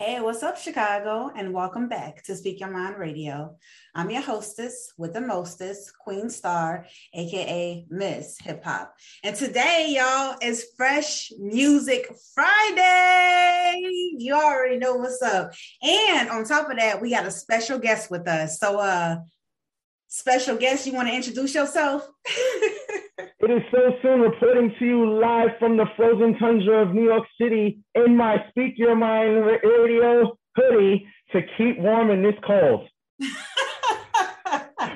Hey, what's up, Chicago, and welcome back to Speak Your Mind Radio. I'm your hostess with the mostest, Queen Star, aka Miss Hip Hop. And today, y'all, is Fresh Music Friday. You already know what's up. And on top of that, we got a special guest with us. So, special guest, you want to introduce yourself? It is so soon, reporting to you live from the frozen tundra of New York City in my Speak Your Mind Radio hoodie to keep warm in this cold.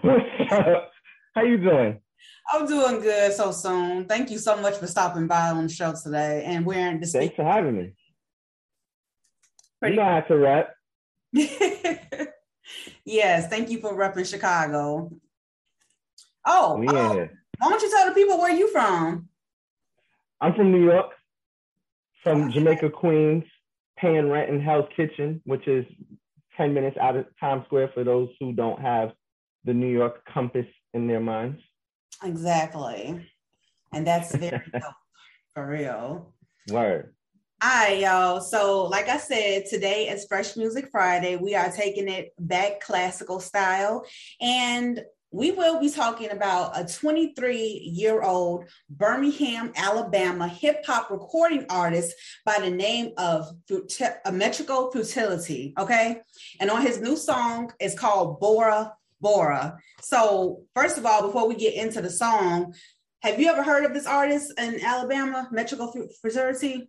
What's up? How you doing? I'm doing good so soon. Thank you so much for stopping by on the show today and wearing the. Thanks for having me. Pretty you know cool. How to rap. Yes, thank you for repping Chicago. Oh, yeah. Why don't you tell the people where you from? I'm from New York, from Jamaica, Queens, paying rent in Hell's Kitchen, which is 10 minutes out of Times Square for those who don't have the New York compass in their minds. Exactly. And that's very dope, for real. Word. All right, y'all. So like I said, today is Fresh Music Friday. We are taking it back classical style. And we will be talking about a 23-year-old Birmingham, Alabama hip-hop recording artist by the name of Metrical Futility, okay? And on his new song, it's called Bora Bora. So first of all, before we get into the song, have you ever heard of this artist in Alabama, Metrical Futility?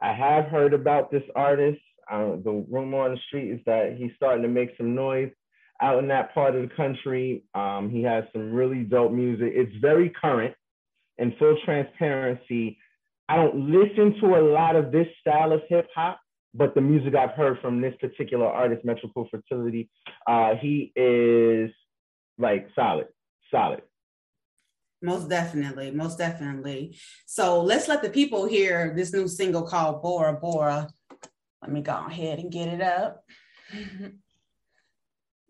I have heard about this artist. The rumor on the street is that he's starting to make some noise out in that part of the country. He has some really dope music. It's very current. In full transparency, I don't listen to a lot of this style of hip hop, but the music I've heard from this particular artist, Metrical Futility, he is like solid. Most definitely. So let's let the people hear this new single called Bora Bora. Let me go ahead and get it up.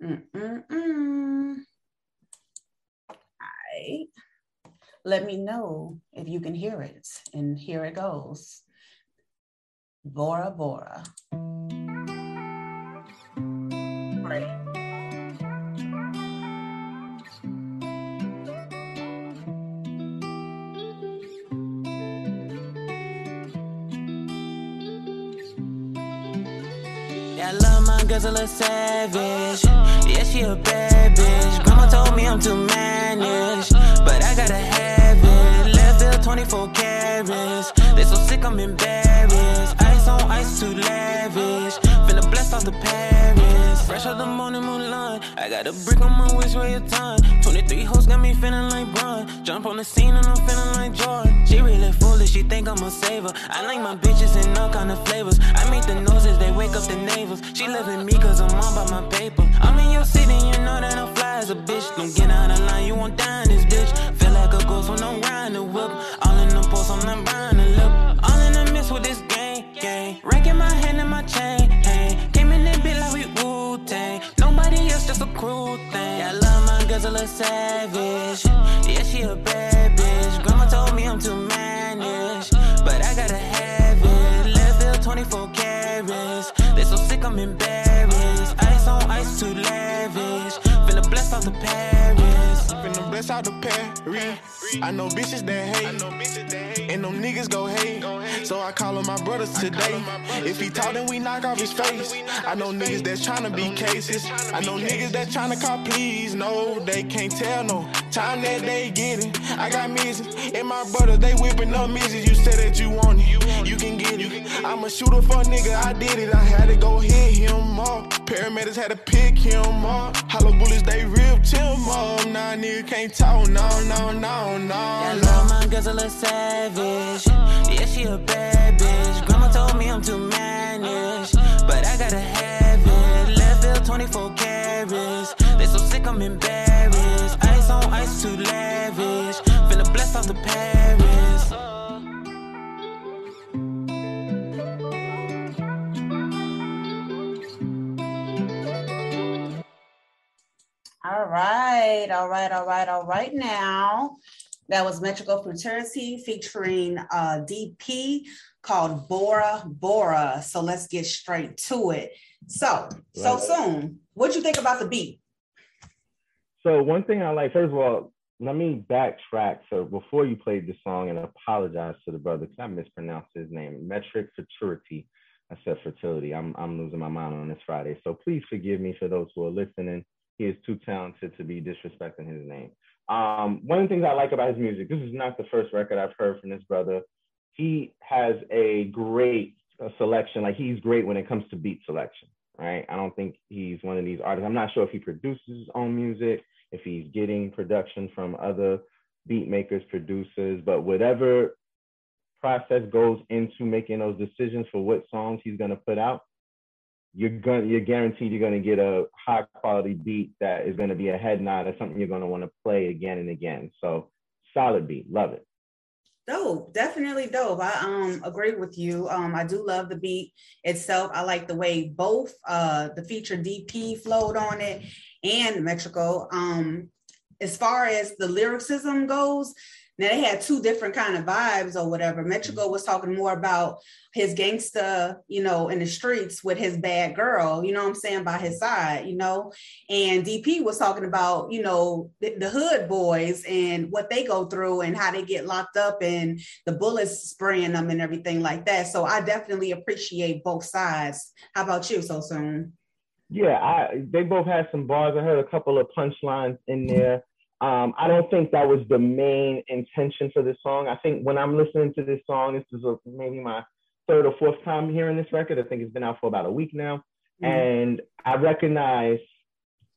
All right. Let me know if you can hear it. And here it goes. Bora Bora. Great. I love my girls a little savage. Yeah, she a bad bitch. Grandma told me I'm too mannish, but I gotta have it. Level 24 carats. They so sick I'm embarrassed. Ice on ice too lavish. Finna blessed off the Paris. Fresh out the morning moonlight. I got a brick on my wish way of time. 23 hoes got me feeling like Brian. Jump on the scene and I'm feeling like Jordan. She really foolish, she think I'm a saver. I like my bitches in all kind of flavors. I make the noises, they wake up the neighbors. She loving me cause I'm all by my paper. I'm in your city, you know that I'm fly as a bitch. Don't get out of line, you won't die in this bitch. Feel like a ghost when I'm riding the whip. All in the post, I'm not buying a lip. All in the midst with this gang. Racking my hand in my chain, hey. Came in that bitch like we Wu-Tang. Nobody else, just a cruel thing. I love my girls a little savage. Yeah, she a bad bitch. Grandma told me I'm too mannish, but I gotta have it. Level 24 carats. They so sick I'm embarrassed. Ice on ice too lavish. out to Paris. Finna bless out to Paris. I know bitches that hate, and them niggas go hate. So I call on my brothers today. If he talk, then we knock off his face. I know niggas that's tryna be cases. I know niggas that's tryna call please. No, they can't tell no time that they get it. I got misses, and my brothers they whipping up misses. You said that you want it, you can get it. I'm a shooter for a nigga, I did it. I had to go hit him up. Paramedics had to pick him up. Hollow bullets, they ripped him up. Nah, nigga can't talk, no. I love my girls a little savage. Yeah, she a bad bitch. Grandma told me I'm too mannish, but I gotta have it. Leadville 24 carats. They so sick, I'm embarrassed. Ice on ice, too lavish. Finna bless off the Paris. All right. Now, that was Metrical Futility featuring DP called Bora Bora. So let's get straight to it. So soon, what'd you think about the beat? So one thing I like, first of all, let me backtrack. So before you played the song, and apologize to the brother because I mispronounced his name, Metric Futurity. I said fertility. I'm losing my mind on this Friday. So please forgive me for those who are listening. He is too talented to be disrespecting his name. One of the things I like about his music, this is not the first record I've heard from this brother. He has a great selection. Like, he's great when it comes to beat selection, right? I don't think he's one of these artists. I'm not sure if he produces his own music, if he's getting production from other beat makers, producers, but whatever process goes into making those decisions for what songs he's gonna put out, you're guaranteed you're going to get a high quality beat that is going to be a head nod or something you're going to want to play again and again. So solid beat. Love it. Dope. Definitely dope. I agree with you. I do love the beat itself. I like the way both the feature DP flowed on it and Metrical. As far as the lyricism goes, now they had two different kind of vibes or whatever. Metrical was talking more about his gangsta, you know, in the streets with his bad girl, you know what I'm saying, by his side, you know, and DP was talking about, you know, the hood boys and what they go through and how they get locked up and the bullets spraying them and everything like that. So I definitely appreciate both sides. How about you, So Soon? Yeah, they both had some bars. I heard a couple of punchlines in there. I don't think that was the main intention for this song. I think when I'm listening to this song, this is maybe my third or fourth time hearing this record. I think it's been out for about a week now. Mm-hmm. And I recognize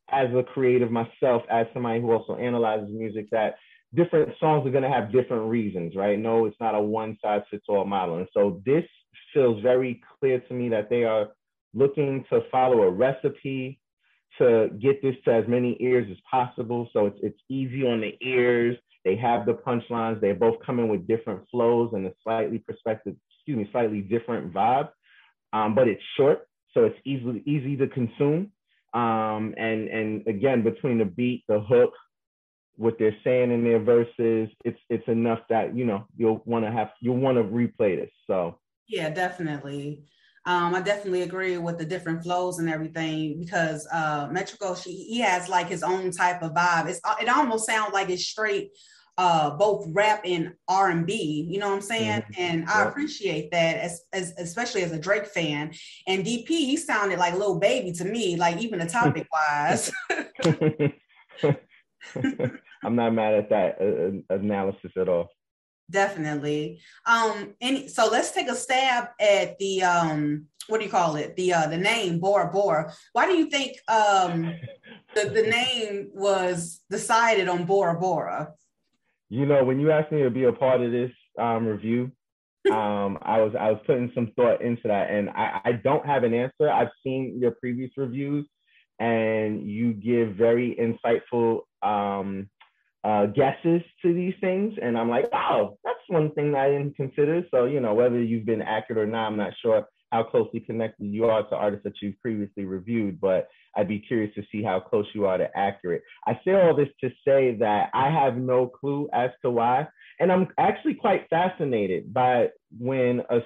as a creative myself, as somebody who also analyzes music, that different songs are going to have different reasons, right? No, it's not a one-size-fits-all model. And so this feels very clear to me that they are looking to follow a recipe to get this to as many ears as possible. So it's easy on the ears. They have the punchlines. They both come in with different flows and a slightly different vibe, but it's short. So it's easy to consume. And again, between the beat, the hook, what they're saying in their verses, it's enough that, you know, you'll want to replay this. So yeah, definitely. I definitely agree with the different flows and everything because Metrical, he has like his own type of vibe. It almost sounds like it's straight both rap and R&B, you know what I'm saying? Mm-hmm. And I appreciate that, as especially as a Drake fan. And DP, he sounded like Lil Baby to me, like even the topic wise. I'm not mad at that analysis at all. Definitely. So let's take a stab at the the name Bora Bora. Why do you think the name was decided on Bora Bora? You know, when you asked me to be a part of this review, I was putting some thought into that, and I don't have an answer. I've seen your previous reviews, and you give very insightful guesses to these things, and I'm like, oh, that's one thing I didn't consider. So, you know, whether you've been accurate or not, I'm not sure how closely connected you are to artists that you've previously reviewed, but I'd be curious to see how close you are to accurate. I say all this to say that I have no clue as to why, and I'm actually quite fascinated by when an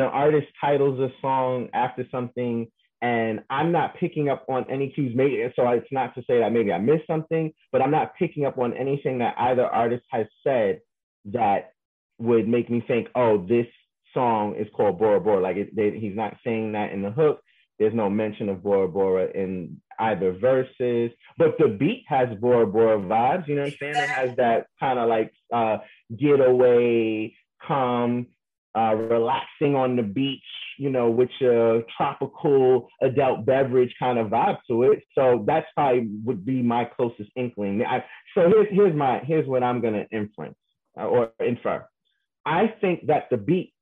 artist titles a song after something and I'm not picking up on any cues. Maybe, so it's not to say that maybe I missed something, but I'm not picking up on anything that either artist has said that would make me think, oh, this song is called Bora Bora. Like he's not saying that in the hook. There's no mention of Bora Bora in either verses, but the beat has Bora Bora vibes, you know what I'm saying? It has that kind of like getaway, calm, relaxing on the beach, you know, with your tropical adult beverage kind of vibe to it. So that's probably would be my closest inkling. So here's what I'm gonna infer. I think that the beat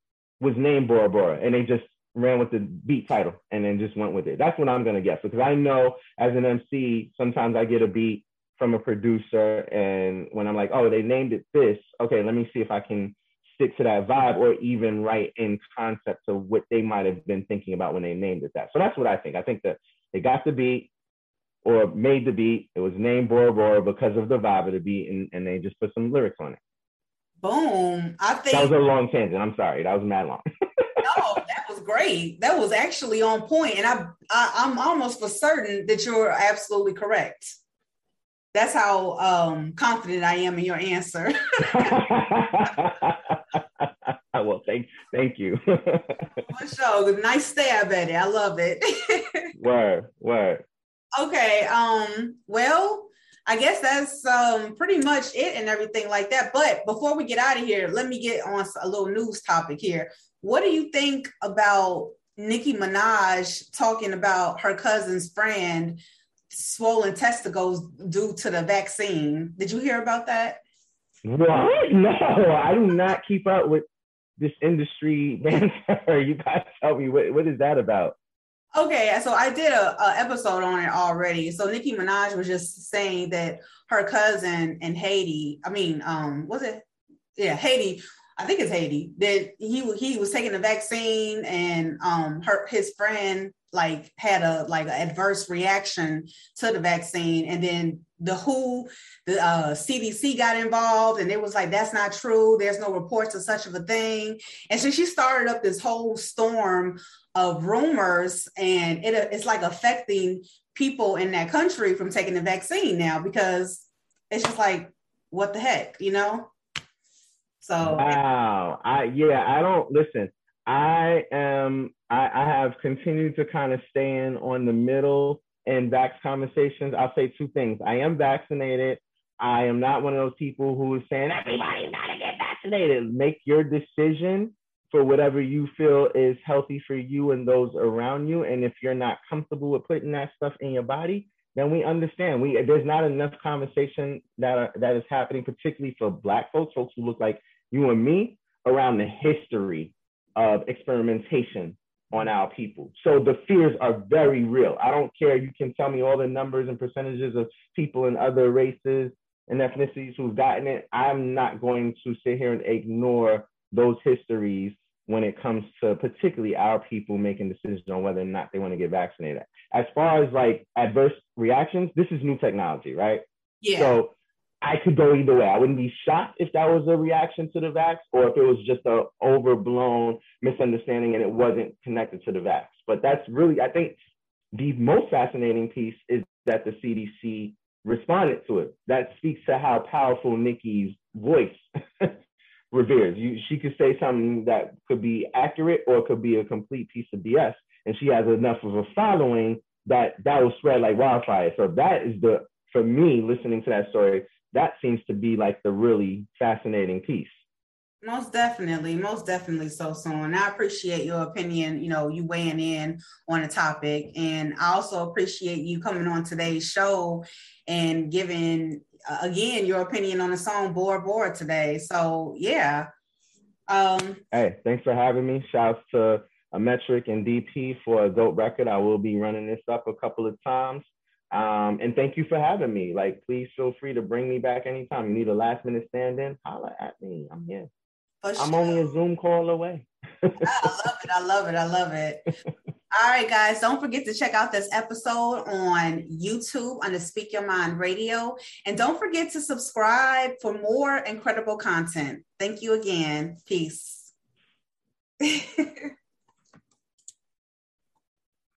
was named Bora Bora and they just ran with the beat title and then just went with it. That's what I'm gonna guess, because I know as an MC, sometimes I get a beat from a producer and when I'm like, oh, they named it this. Okay, let me see if I can stick to that vibe or even write in concepts of what they might've been thinking about when they named it that. So that's what I think. I think that they got the beat or made the beat. It was named Bora Bora because of the vibe of the beat and they just put some lyrics on it. Boom. I think that was a long tangent. I'm sorry. That was mad long. No, that was great. That was actually on point. And I'm almost for certain that you're absolutely correct. That's how confident I am in your answer. Well, thank you. For sure. Nice stab at it. I love it. Word. Okay. Well, I guess that's pretty much it and everything like that. But before we get out of here, let me get on a little news topic here. What do you think about Nicki Minaj talking about her cousin's friend swollen testicles due to the vaccine? Did you hear about that? What? No, I do not keep up with this industry banter. You guys tell me, what is that about? Okay, so I did a episode on it already. So Nicki Minaj was just saying that her cousin in Haiti, Haiti, that he was taking the vaccine and his friend like had an adverse reaction to the vaccine, and then the WHO, the CDC got involved, and it was like, that's not true, there's no reports of such of a thing. And so she started up this whole storm of rumors, and it's like affecting people in that country from taking the vaccine now, because it's just like, what the heck, you know? So wow. I have continued to kind of stay in on the middle and vax conversations. I'll say two things. I am vaccinated. I am not one of those people who is saying, everybody's got to get vaccinated. Make your decision for whatever you feel is healthy for you and those around you. And if you're not comfortable with putting that stuff in your body, then we understand. There's not enough conversation that is happening, particularly for Black folks who look like you and me, around the history of experimentation on our people. So the fears are very real. I don't care. You can tell me all the numbers and percentages of people in other races and ethnicities who've gotten it. I'm not going to sit here and ignore those histories when it comes to particularly our people making decisions on whether or not they want to get vaccinated. As far as like adverse reactions, this is new technology, right? Yeah. So I could go either way. I wouldn't be shocked if that was a reaction to the vax, or if it was just an overblown misunderstanding and it wasn't connected to the vax. But that's really, I think, the most fascinating piece is that the CDC responded to it. That speaks to how powerful Nicki's voice reveres. She could say something that could be accurate or could be a complete piece of BS. And she has enough of a following that will spread like wildfire. So that is for me, listening to that story, that seems to be like the really fascinating piece. Most definitely so soon. I appreciate your opinion, you know, you weighing in on a topic, and I also appreciate you coming on today's show and giving, again, your opinion on the song Bora Bora today. So, yeah. Hey, thanks for having me. Shouts to Metric and DP for a dope record. I will be running this up a couple of times. And thank you for having me. Like, please feel free to bring me back anytime. You need a last minute stand-in, holla at me. I'm here. For sure. I'm only a Zoom call away. I love it. All right, guys, don't forget to check out this episode on YouTube under Speak Your Mind Radio. And don't forget to subscribe for more incredible content. Thank you again. Peace.